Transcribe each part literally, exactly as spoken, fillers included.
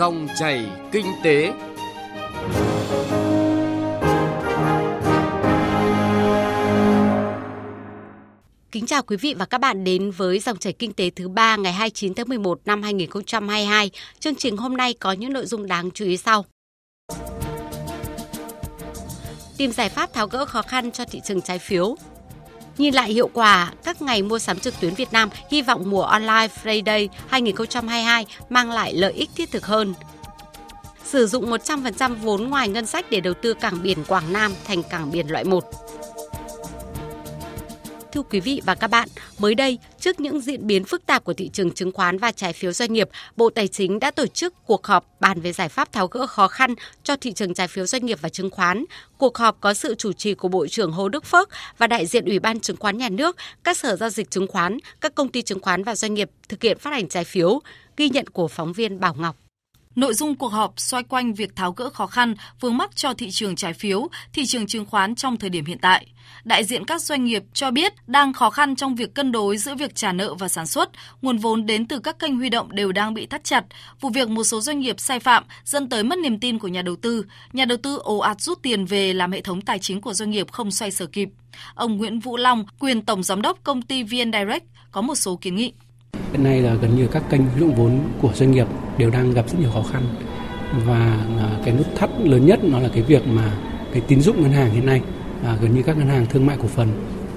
Dòng chảy kinh tế. Kính chào quý vị và các bạn đến với Dòng chảy kinh tế thứ ba ngày hai mươi chín tháng mười một năm hai nghìn không trăm hai mươi hai. Chương trình hôm nay có những nội dung đáng chú ý sau. Tìm giải pháp tháo gỡ khó khăn cho thị trường trái phiếu. Nhìn lại hiệu quả các ngày mua sắm trực tuyến Việt Nam, hy vọng mùa Online Friday hai nghìn không trăm hai mươi hai mang lại lợi ích thiết thực hơn. Sử dụng một trăm phần trăm vốn ngoài ngân sách để đầu tư cảng biển Quảng Nam thành cảng biển loại một. Thưa quý vị và các bạn, mới đây, trước những diễn biến phức tạp của thị trường chứng khoán và trái phiếu doanh nghiệp, Bộ Tài chính đã tổ chức cuộc họp bàn về giải pháp tháo gỡ khó khăn cho thị trường trái phiếu doanh nghiệp và chứng khoán. Cuộc họp có sự chủ trì của Bộ trưởng Hồ Đức Phước và đại diện Ủy ban Chứng khoán Nhà nước, các sở giao dịch chứng khoán, các công ty chứng khoán và doanh nghiệp thực hiện phát hành trái phiếu, ghi nhận của phóng viên Bảo Ngọc. Nội dung cuộc họp xoay quanh việc tháo gỡ khó khăn, vướng mắc cho thị trường trái phiếu, thị trường chứng khoán trong thời điểm hiện tại. Đại diện các doanh nghiệp cho biết đang khó khăn trong việc cân đối giữa việc trả nợ và sản xuất, nguồn vốn đến từ các kênh huy động đều đang bị thắt chặt. Vụ việc một số doanh nghiệp sai phạm dẫn tới mất niềm tin của nhà đầu tư. Nhà đầu tư ồ ạt rút tiền về làm hệ thống tài chính của doanh nghiệp không xoay sở kịp. Ông Nguyễn Vũ Long, quyền tổng giám đốc công ty vê en Direct, có một số kiến nghị. Hiện nay là gần như các kênh huy động vốn của doanh nghiệp đều đang gặp rất nhiều khó khăn, và cái nút thắt lớn nhất nó là cái việc mà cái tín dụng ngân hàng hiện nay, à, gần như các ngân hàng thương mại cổ phần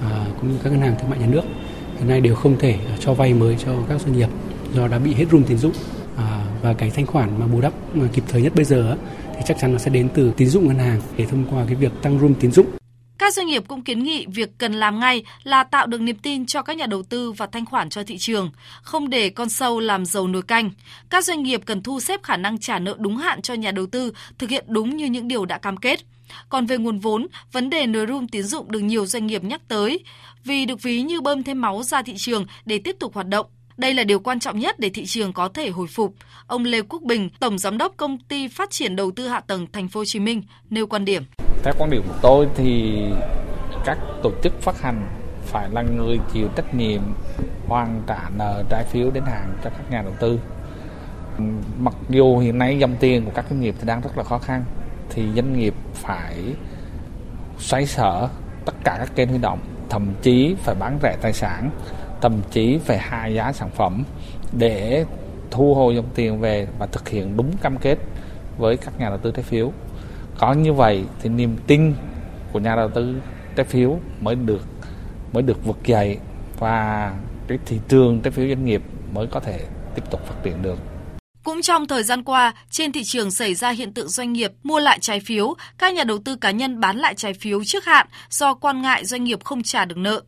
à, cũng như các ngân hàng thương mại nhà nước hiện nay đều không thể cho vay mới cho các doanh nghiệp do đã bị hết room tín dụng, à, và cái thanh khoản mà bù đắp mà kịp thời nhất bây giờ thì chắc chắn nó sẽ đến từ tín dụng ngân hàng để thông qua cái việc tăng room tín dụng. Các doanh nghiệp cũng kiến nghị việc cần làm ngay là tạo được niềm tin cho các nhà đầu tư và thanh khoản cho thị trường, không để con sâu làm rầu nồi canh. Các doanh nghiệp cần thu xếp khả năng trả nợ đúng hạn cho nhà đầu tư, thực hiện đúng như những điều đã cam kết. Còn về nguồn vốn, vấn đề nới room tín dụng được nhiều doanh nghiệp nhắc tới, vì được ví như bơm thêm máu ra thị trường để tiếp tục hoạt động. Đây là điều quan trọng nhất để thị trường có thể hồi phục. Ông Lê Quốc Bình, tổng giám đốc công ty phát triển đầu tư hạ tầng Thành phố Hồ Chí Minh nêu quan điểm. Theo quan điểm của tôi thì các tổ chức phát hành phải là người chịu trách nhiệm hoàn trả nợ trái phiếu đến hàng cho các nhà đầu tư. Mặc dù hiện nay dòng tiền của các doanh nghiệp thì đang rất là khó khăn, thì doanh nghiệp phải xoay sở tất cả các kênh huy động, thậm chí phải bán rẻ tài sản, thậm chí phải hạ giá sản phẩm để thu hồi dòng tiền về và thực hiện đúng cam kết với các nhà đầu tư trái phiếu. Có như vậy thì niềm tin của nhà đầu tư trái phiếu mới được mới được vực dậy và cái thị trường trái phiếu doanh nghiệp mới có thể tiếp tục phát triển được. Cũng trong thời gian qua, trên thị trường xảy ra hiện tượng doanh nghiệp mua lại trái phiếu, các nhà đầu tư cá nhân bán lại trái phiếu trước hạn do quan ngại doanh nghiệp không trả được nợ.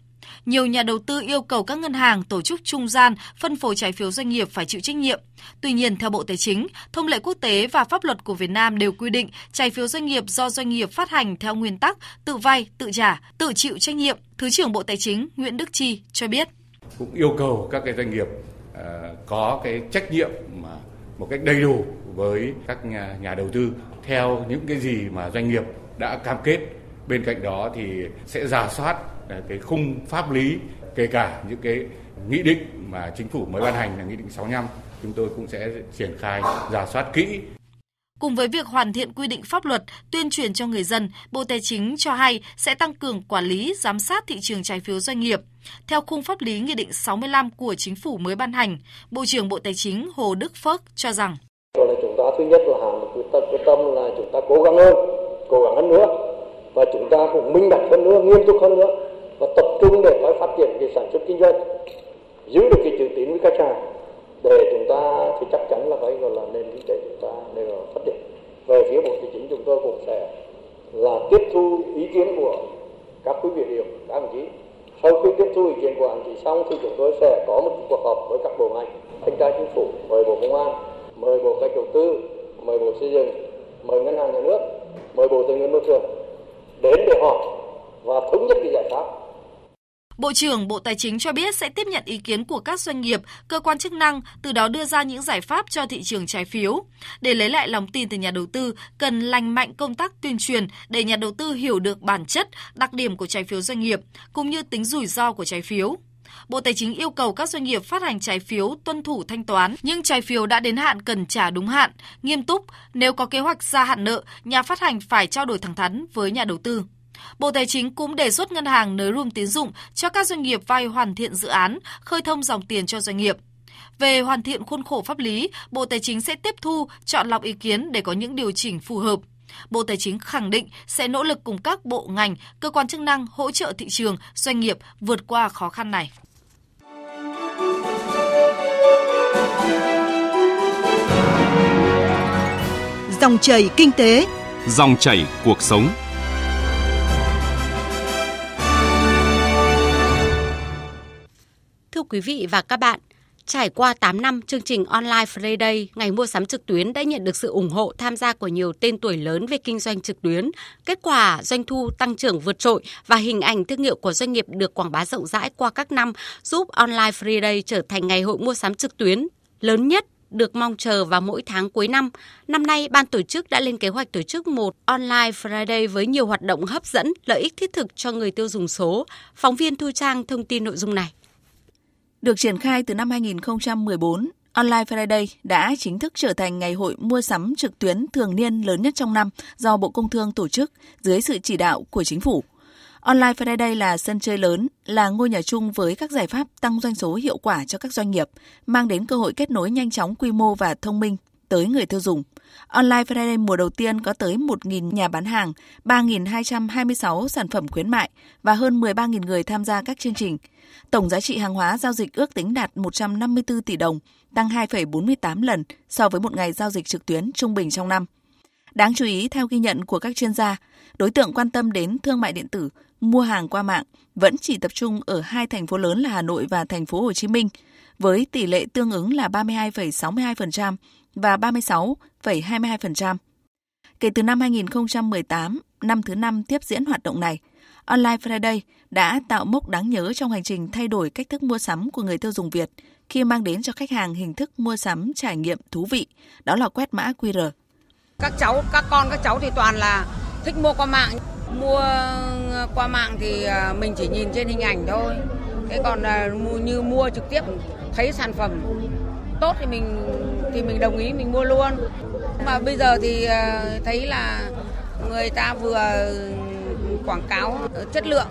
Nhiều nhà đầu tư yêu cầu các ngân hàng, tổ chức trung gian, phân phối trái phiếu doanh nghiệp phải chịu trách nhiệm. Tuy nhiên, theo Bộ Tài chính, thông lệ quốc tế và pháp luật của Việt Nam đều quy định trái phiếu doanh nghiệp do doanh nghiệp phát hành theo nguyên tắc tự vay, tự trả, tự chịu trách nhiệm. Thứ trưởng Bộ Tài chính Nguyễn Đức Chi cho biết. Cũng yêu cầu các cái doanh nghiệp uh, có cái trách nhiệm mà một cách đầy đủ với các nhà, nhà đầu tư theo những cái gì mà doanh nghiệp đã cam kết. Bên cạnh đó thì sẽ rà soát cái khung pháp lý, kể cả những cái nghị định mà chính phủ mới ban hành là nghị định sáu mươi lăm, chúng tôi cũng sẽ triển khai rà soát kỹ. Cùng với việc hoàn thiện quy định pháp luật, tuyên truyền cho người dân, Bộ Tài chính cho hay sẽ tăng cường quản lý, giám sát thị trường trái phiếu doanh nghiệp. Theo khung pháp lý Nghị định sáu mươi lăm của Chính phủ mới ban hành, Bộ trưởng Bộ Tài chính Hồ Đức Phước cho rằng là chúng ta thứ nhất là chúng ta quyết tâm là chúng ta cố gắng hơn, cố gắng hơn nữa và chúng ta cũng minh bạch hơn nữa, nghiêm túc hơn nữa và tập trung để có phát triển cái sản xuất kinh doanh, giữ được cái chữ tín với khách hàng. Để chúng ta thì chắc chắn là phải gọi là nền kinh tế chúng ta nên là phát triển. Về phía Bộ Tài chính chúng tôi cũng sẽ là tiếp thu ý kiến của các quý vị điều, các đồng chí. Sau khi tiếp thu ý kiến của anh chị xong thì chúng tôi sẽ có một cuộc họp với các bộ ngành, thanh tra chính phủ, mời Bộ Công an, mời Bộ Kế hoạch Đầu tư, mời Bộ Xây dựng, mời Ngân hàng Nhà nước, mời Bộ Tài nguyên Môi trường đến để họp và thống nhất cái giải pháp. Bộ trưởng Bộ Tài chính cho biết sẽ tiếp nhận ý kiến của các doanh nghiệp, cơ quan chức năng, từ đó đưa ra những giải pháp cho thị trường trái phiếu. Để lấy lại lòng tin từ nhà đầu tư, cần lành mạnh công tác tuyên truyền để nhà đầu tư hiểu được bản chất, đặc điểm của trái phiếu doanh nghiệp, cũng như tính rủi ro của trái phiếu. Bộ Tài chính yêu cầu các doanh nghiệp phát hành trái phiếu tuân thủ thanh toán, nhưng trái phiếu đã đến hạn cần trả đúng hạn, nghiêm túc, nếu có kế hoạch gia hạn nợ, nhà phát hành phải trao đổi thẳng thắn với nhà đầu tư. Bộ Tài chính cũng đề xuất ngân hàng nới room tín dụng cho các doanh nghiệp vay hoàn thiện dự án, khơi thông dòng tiền cho doanh nghiệp. Về hoàn thiện khuôn khổ pháp lý, Bộ Tài chính sẽ tiếp thu, chọn lọc ý kiến để có những điều chỉnh phù hợp. Bộ Tài chính khẳng định sẽ nỗ lực cùng các bộ ngành, cơ quan chức năng hỗ trợ thị trường, doanh nghiệp vượt qua khó khăn này. Dòng chảy kinh tế, dòng chảy cuộc sống. Thưa quý vị và các bạn, trải qua tám năm, chương trình Online Friday, ngày mua sắm trực tuyến đã nhận được sự ủng hộ tham gia của nhiều tên tuổi lớn về kinh doanh trực tuyến. Kết quả doanh thu tăng trưởng vượt trội và hình ảnh thương hiệu của doanh nghiệp được quảng bá rộng rãi qua các năm giúp Online Friday trở thành ngày hội mua sắm trực tuyến lớn nhất được mong chờ vào mỗi tháng cuối năm. Năm nay, ban tổ chức đã lên kế hoạch tổ chức một Online Friday với nhiều hoạt động hấp dẫn, lợi ích thiết thực cho người tiêu dùng số. Phóng viên Thu Trang thông tin nội dung này. Được triển khai từ năm hai không một bốn, Online Friday đã chính thức trở thành ngày hội mua sắm trực tuyến thường niên lớn nhất trong năm do Bộ Công Thương tổ chức dưới sự chỉ đạo của Chính phủ. Online Friday là sân chơi lớn, là ngôi nhà chung với các giải pháp tăng doanh số hiệu quả cho các doanh nghiệp, mang đến cơ hội kết nối nhanh chóng, quy mô và thông minh tới người tiêu dùng. Online Friday mùa đầu tiên có tới một nghìn nhà bán hàng, ba nghìn hai trăm hai mươi sáu sản phẩm khuyến mại và hơn mười ba nghìn người tham gia các chương trình. Tổng giá trị hàng hóa giao dịch ước tính đạt một trăm năm mươi tư tỷ đồng, tăng hai phẩy bốn mươi tám lần so với một ngày giao dịch trực tuyến trung bình trong năm. Đáng chú ý, theo ghi nhận của các chuyên gia, đối tượng quan tâm đến thương mại điện tử, mua hàng qua mạng vẫn chỉ tập trung ở hai thành phố lớn là Hà Nội và thành phố Hồ Chí Minh, với tỷ lệ tương ứng là ba mươi hai phẩy sáu mươi hai phần trăm và ba mươi sáu phẩy hai mươi hai phần trăm. Kể từ năm hai không một tám, năm thứ năm tiếp diễn hoạt động này, Online Friday đã tạo mốc đáng nhớ trong hành trình thay đổi cách thức mua sắm của người tiêu dùng Việt khi mang đến cho khách hàng hình thức mua sắm trải nghiệm thú vị, đó là quét mã quy rờ. Các cháu, các con, các cháu thì toàn là thích mua qua mạng. Mua qua mạng thì mình chỉ nhìn trên hình ảnh thôi. Thế còn như mua trực tiếp, thấy sản phẩm tốt thì mình thì mình đồng ý, mình mua luôn. Mà bây giờ thì thấy là người ta vừa quảng cáo chất lượng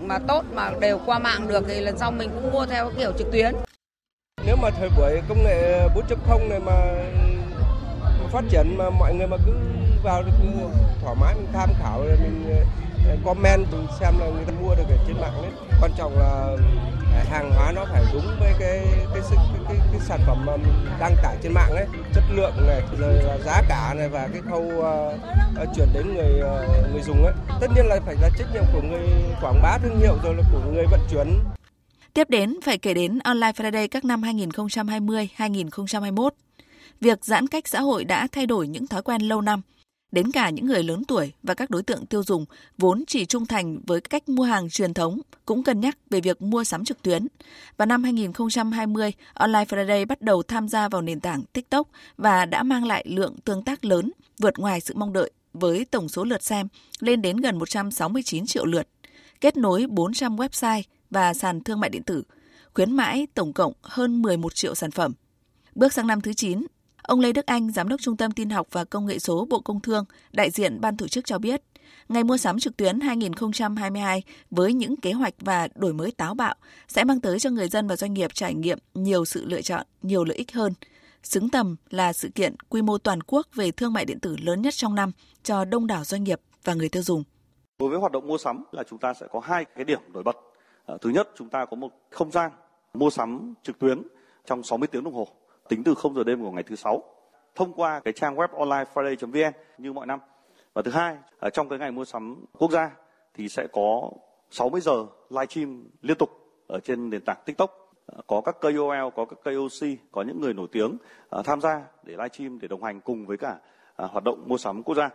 mà tốt mà đều qua mạng được thì lần sau mình cũng mua theo kiểu trực tuyến. Nếu mà thời buổi công nghệ bốn chấm không này mà phát triển mà mọi người mà cứ vào được mua thoải mái, mình tham khảo rồi mình comment, mình xem là người ta mua được ở trên mạng đấy. Quan trọng là hàng hóa nó phải đúng với cái cái cái, cái, cái sản phẩm mà mình đăng tải trên mạng ấy, chất lượng này, rồi giá cả này và cái khâu uh, chuyển đến người uh, người dùng ấy. Tất nhiên là phải là trách nhiệm của người quảng bá thương hiệu rồi là của người vận chuyển. Tiếp đến phải kể đến Online Friday các năm hai không hai không, hai không hai mốt. Việc giãn cách xã hội đã thay đổi những thói quen lâu năm. Đến cả những người lớn tuổi và các đối tượng tiêu dùng vốn chỉ trung thành với cách mua hàng truyền thống cũng cân nhắc về việc mua sắm trực tuyến. Và năm hai không hai không, Online Friday bắt đầu tham gia vào nền tảng TikTok và đã mang lại lượng tương tác lớn vượt ngoài sự mong đợi với tổng số lượt xem lên đến gần một trăm sáu mươi chín triệu lượt, kết nối bốn trăm website và sàn thương mại điện tử, khuyến mãi tổng cộng hơn mười một triệu sản phẩm. Bước sang năm thứ chín, ông Lê Đức Anh, Giám đốc Trung tâm Tin học và Công nghệ số Bộ Công Thương, đại diện ban tổ chức cho biết, ngày mua sắm trực tuyến hai không hai hai với những kế hoạch và đổi mới táo bạo sẽ mang tới cho người dân và doanh nghiệp trải nghiệm nhiều sự lựa chọn, nhiều lợi ích hơn. Xứng tầm là sự kiện quy mô toàn quốc về thương mại điện tử lớn nhất trong năm cho đông đảo doanh nghiệp và người tiêu dùng. Đối với hoạt động mua sắm là chúng ta sẽ có hai cái điểm nổi bật. Thứ nhất, chúng ta có một không gian mua sắm trực tuyến trong sáu mươi tiếng đồng hồ, tính từ không giờ đêm của ngày thứ sáu, thông qua cái trang web online friday chấm vn như mọi năm. Và thứ hai, ở trong cái ngày mua sắm quốc gia thì sẽ có sáu mươi giờ live stream liên tục ở trên nền tảng TikTok, có các K O L, có các K O C, có những người nổi tiếng tham gia để live stream, để đồng hành cùng với cả hoạt động mua sắm quốc gia.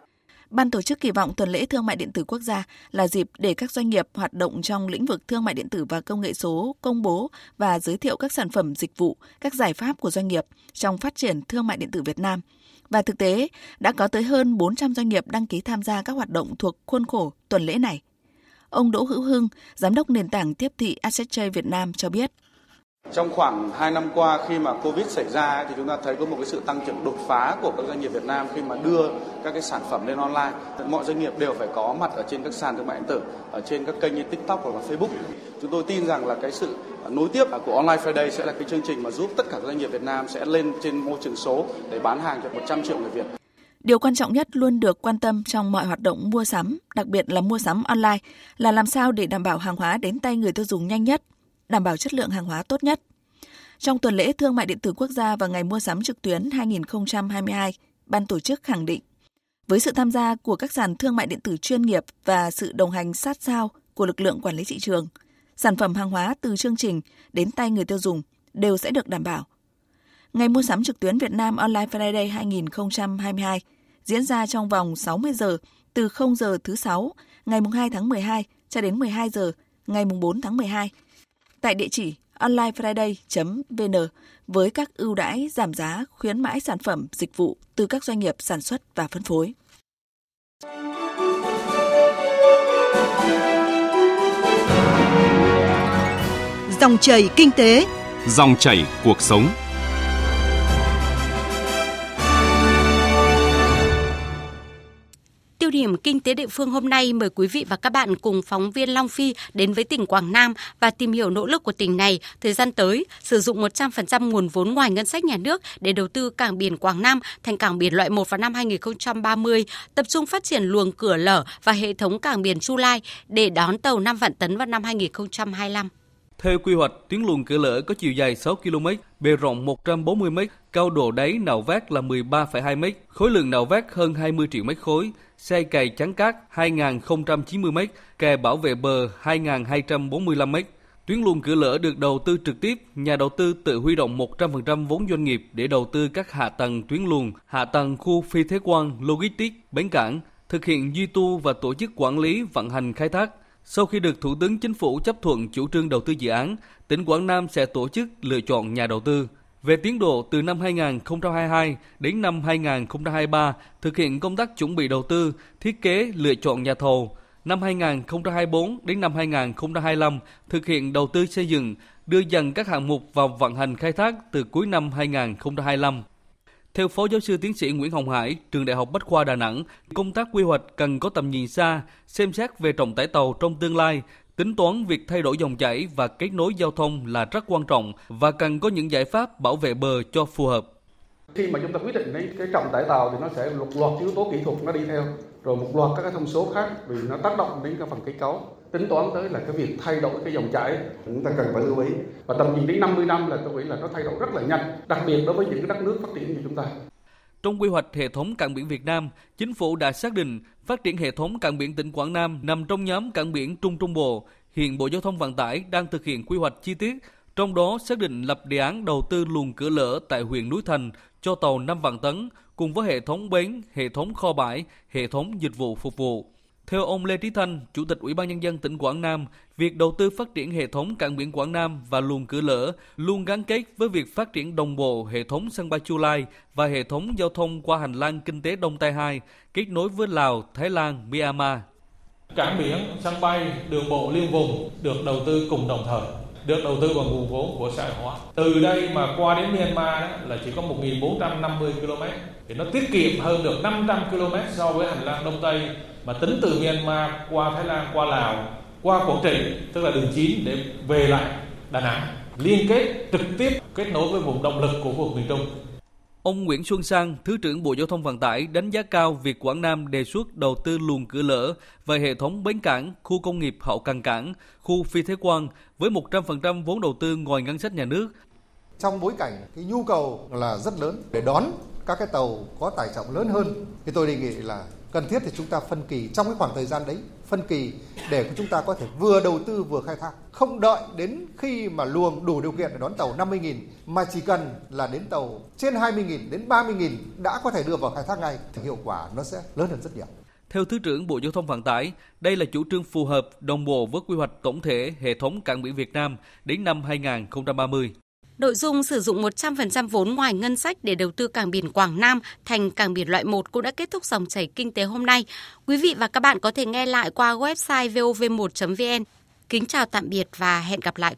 Ban tổ chức kỳ vọng tuần lễ thương mại điện tử quốc gia là dịp để các doanh nghiệp hoạt động trong lĩnh vực thương mại điện tử và công nghệ số công bố và giới thiệu các sản phẩm dịch vụ, các giải pháp của doanh nghiệp trong phát triển thương mại điện tử Việt Nam. Và thực tế, đã có tới hơn bốn trăm doanh nghiệp đăng ký tham gia các hoạt động thuộc khuôn khổ tuần lễ này. ông Đỗ Hữu Hưng, giám đốc nền tảng tiếp thị AssetJ Việt Nam cho biết. Trong khoảng hai năm qua khi mà Covid xảy ra thì chúng ta thấy có một cái sự tăng trưởng đột phá của các doanh nghiệp Việt Nam khi mà đưa các cái sản phẩm lên online. Mọi doanh nghiệp đều phải có mặt ở trên các sàn thương mại điện tử, ở trên các kênh như TikTok hoặc là Facebook. Chúng tôi tin rằng là cái sự nối tiếp của Online Friday sẽ là cái chương trình mà giúp tất cả các doanh nghiệp Việt Nam sẽ lên trên môi trường số để bán hàng cho một trăm triệu người Việt. Điều quan trọng nhất luôn được quan tâm trong mọi hoạt động mua sắm, đặc biệt là mua sắm online, là làm sao để đảm bảo hàng hóa đến tay người tiêu dùng nhanh nhất, đảm bảo chất lượng hàng hóa tốt nhất. Trong tuần lễ Thương mại điện tử quốc gia và ngày mua sắm trực tuyến hai không hai hai, ban tổ chức khẳng định, với sự tham gia của các sàn thương mại điện tử chuyên nghiệp và sự đồng hành sát sao của lực lượng quản lý thị trường, sản phẩm hàng hóa từ chương trình đến tay người tiêu dùng đều sẽ được đảm bảo. Ngày mua sắm trực tuyến Việt Nam Online Friday hai không hai hai diễn ra trong vòng sáu mươi giờ từ không giờ thứ Sáu ngày hai tháng mười hai cho đến mười hai giờ ngày bốn tháng mười hai tại địa chỉ online friday chấm v n với các ưu đãi giảm giá, khuyến mãi sản phẩm, dịch vụ từ các doanh nghiệp sản xuất và phân phối. Dòng chảy kinh tế, dòng chảy cuộc sống. Tiêu điểm kinh tế địa phương hôm nay, mời quý vị và các bạn cùng phóng viên Long Phi đến với tỉnh Quảng Nam và tìm hiểu nỗ lực của tỉnh này thời gian tới sử dụng một trăm phần trăm nguồn vốn ngoài ngân sách nhà nước để đầu tư cảng biển Quảng Nam thành cảng biển loại một vào năm hai không ba không, tập trung phát triển luồng cửa lở và hệ thống cảng biển Chu Lai để đón tàu năm vạn tấn vào năm hai không hai lăm. Theo quy hoạch, tuyến luồng cửa lở có chiều dài sáu ki lô mét, bề rộng một trăm bốn mươi mét, cao độ đáy nạo vét là mười ba phẩy hai mét, khối lượng nạo vét hơn hai mươi triệu mét khối, xe cày chắn cát hai nghìn không trăm chín mươi mét, kè bảo vệ bờ hai nghìn hai trăm bốn mươi lăm mét. Tuyến luồng cửa lở được đầu tư trực tiếp, nhà đầu tư tự huy động một trăm phần trăm vốn doanh nghiệp để đầu tư các hạ tầng tuyến luồng, hạ tầng khu phi thuế quan, logistics, bến cảng, thực hiện duy tu và tổ chức quản lý vận hành khai thác. Sau khi được Thủ tướng Chính phủ chấp thuận chủ trương đầu tư dự án, tỉnh Quảng Nam sẽ tổ chức lựa chọn nhà đầu tư. Về tiến độ, từ năm hai không hai hai đến năm hai không hai ba, thực hiện công tác chuẩn bị đầu tư, thiết kế, lựa chọn nhà thầu. Năm hai không hai tư đến năm hai không hai lăm, thực hiện đầu tư xây dựng, đưa dần các hạng mục vào vận hành khai thác từ cuối năm hai không hai lăm. Theo Phó Giáo sư Tiến sĩ Nguyễn Hồng Hải, Trường Đại học Bách khoa Đà Nẵng, công tác quy hoạch cần có tầm nhìn xa, xem xét về trọng tải tàu trong tương lai, tính toán việc thay đổi dòng chảy và kết nối giao thông là rất quan trọng và cần có những giải pháp bảo vệ bờ cho phù hợp. Khi mà chúng ta quyết định cái, cái trọng tải tàu thì nó sẽ một loạt yếu tố kỹ thuật nó đi theo, rồi một loạt các cái thông số khác vì nó tác động đến cái phần kết cấu. Tính toán tới là cái việc thay đổi cái dòng chảy chúng ta cần phải lưu ý, và tầm nhìn đến năm mươi năm là tôi nghĩ là nó thay đổi rất là nhanh, đặc biệt đối với những cái đất nước phát triển như chúng ta. Trong quy hoạch hệ thống cảng biển Việt Nam, Chính phủ đã xác định phát triển hệ thống cảng biển tỉnh Quảng Nam nằm trong nhóm cảng biển Trung Trung Bộ. Hiện Bộ Giao thông Vận tải đang thực hiện quy hoạch chi tiết, trong đó xác định lập đề án đầu tư luồng cửa lở tại huyện Núi Thành cho tàu năm vạn tấn cùng với hệ thống bến, hệ thống kho bãi, hệ thống dịch vụ phục vụ. Theo ông Lê Trí Thanh, Chủ tịch Ủy ban Nhân dân tỉnh Quảng Nam, việc đầu tư phát triển hệ thống cảng biển Quảng Nam và luồng cửa lở luôn gắn kết với việc phát triển đồng bộ hệ thống sân bay Chu Lai và hệ thống giao thông qua hành lang kinh tế Đông Tây hai, kết nối với Lào, Thái Lan, Myanmar. Cảng biển, sân bay, đường bộ liên vùng được đầu tư cùng đồng thời, được đầu tư bằng nguồn vốn của xã hội hóa. Từ đây mà qua đến Myanmar đó là chỉ có một nghìn bốn trăm năm mươi ki lô mét, thì nó tiết kiệm hơn được năm trăm ki lô mét so với hành lang Đông Tây mà tính từ Myanmar qua Thái Lan, qua Lào, qua Quảng Trị, tức là đường chín để về lại Đà Nẵng, liên kết trực tiếp kết nối với vùng động lực của vùng miền Trung. Ông Nguyễn Xuân Sang, Thứ trưởng Bộ Giao thông Vận tải đánh giá cao việc Quảng Nam đề xuất đầu tư luồng cửa lở và hệ thống bến cảng, khu công nghiệp hậu cần cảng, khu phi thuế quan với một trăm phần trăm vốn đầu tư ngoài ngân sách nhà nước. Trong bối cảnh cái nhu cầu là rất lớn để đón các cái tàu có tải trọng lớn hơn, thì tôi đề nghị là cần thiết thì chúng ta phân kỳ trong cái khoảng thời gian đấy, phân kỳ để chúng ta có thể vừa đầu tư vừa khai thác, không đợi đến khi mà luồng đủ điều kiện để đón tàu năm mươi nghìn mà chỉ cần là đến tàu trên hai mươi nghìn đến ba mươi nghìn đã có thể đưa vào khai thác ngay thì hiệu quả nó sẽ lớn hơn rất nhiều. Theo Thứ trưởng Bộ Giao thông Vận tải, đây là chủ trương phù hợp đồng bộ với quy hoạch tổng thể hệ thống cảng biển Việt Nam đến năm hai không ba không. Nội dung sử dụng một trăm phần trăm vốn ngoài ngân sách để đầu tư cảng biển Quảng Nam thành cảng biển loại một cũng đã kết thúc dòng chảy kinh tế hôm nay. Quý vị và các bạn có thể nghe lại qua website vov một chấm vn. Kính chào tạm biệt và hẹn gặp lại.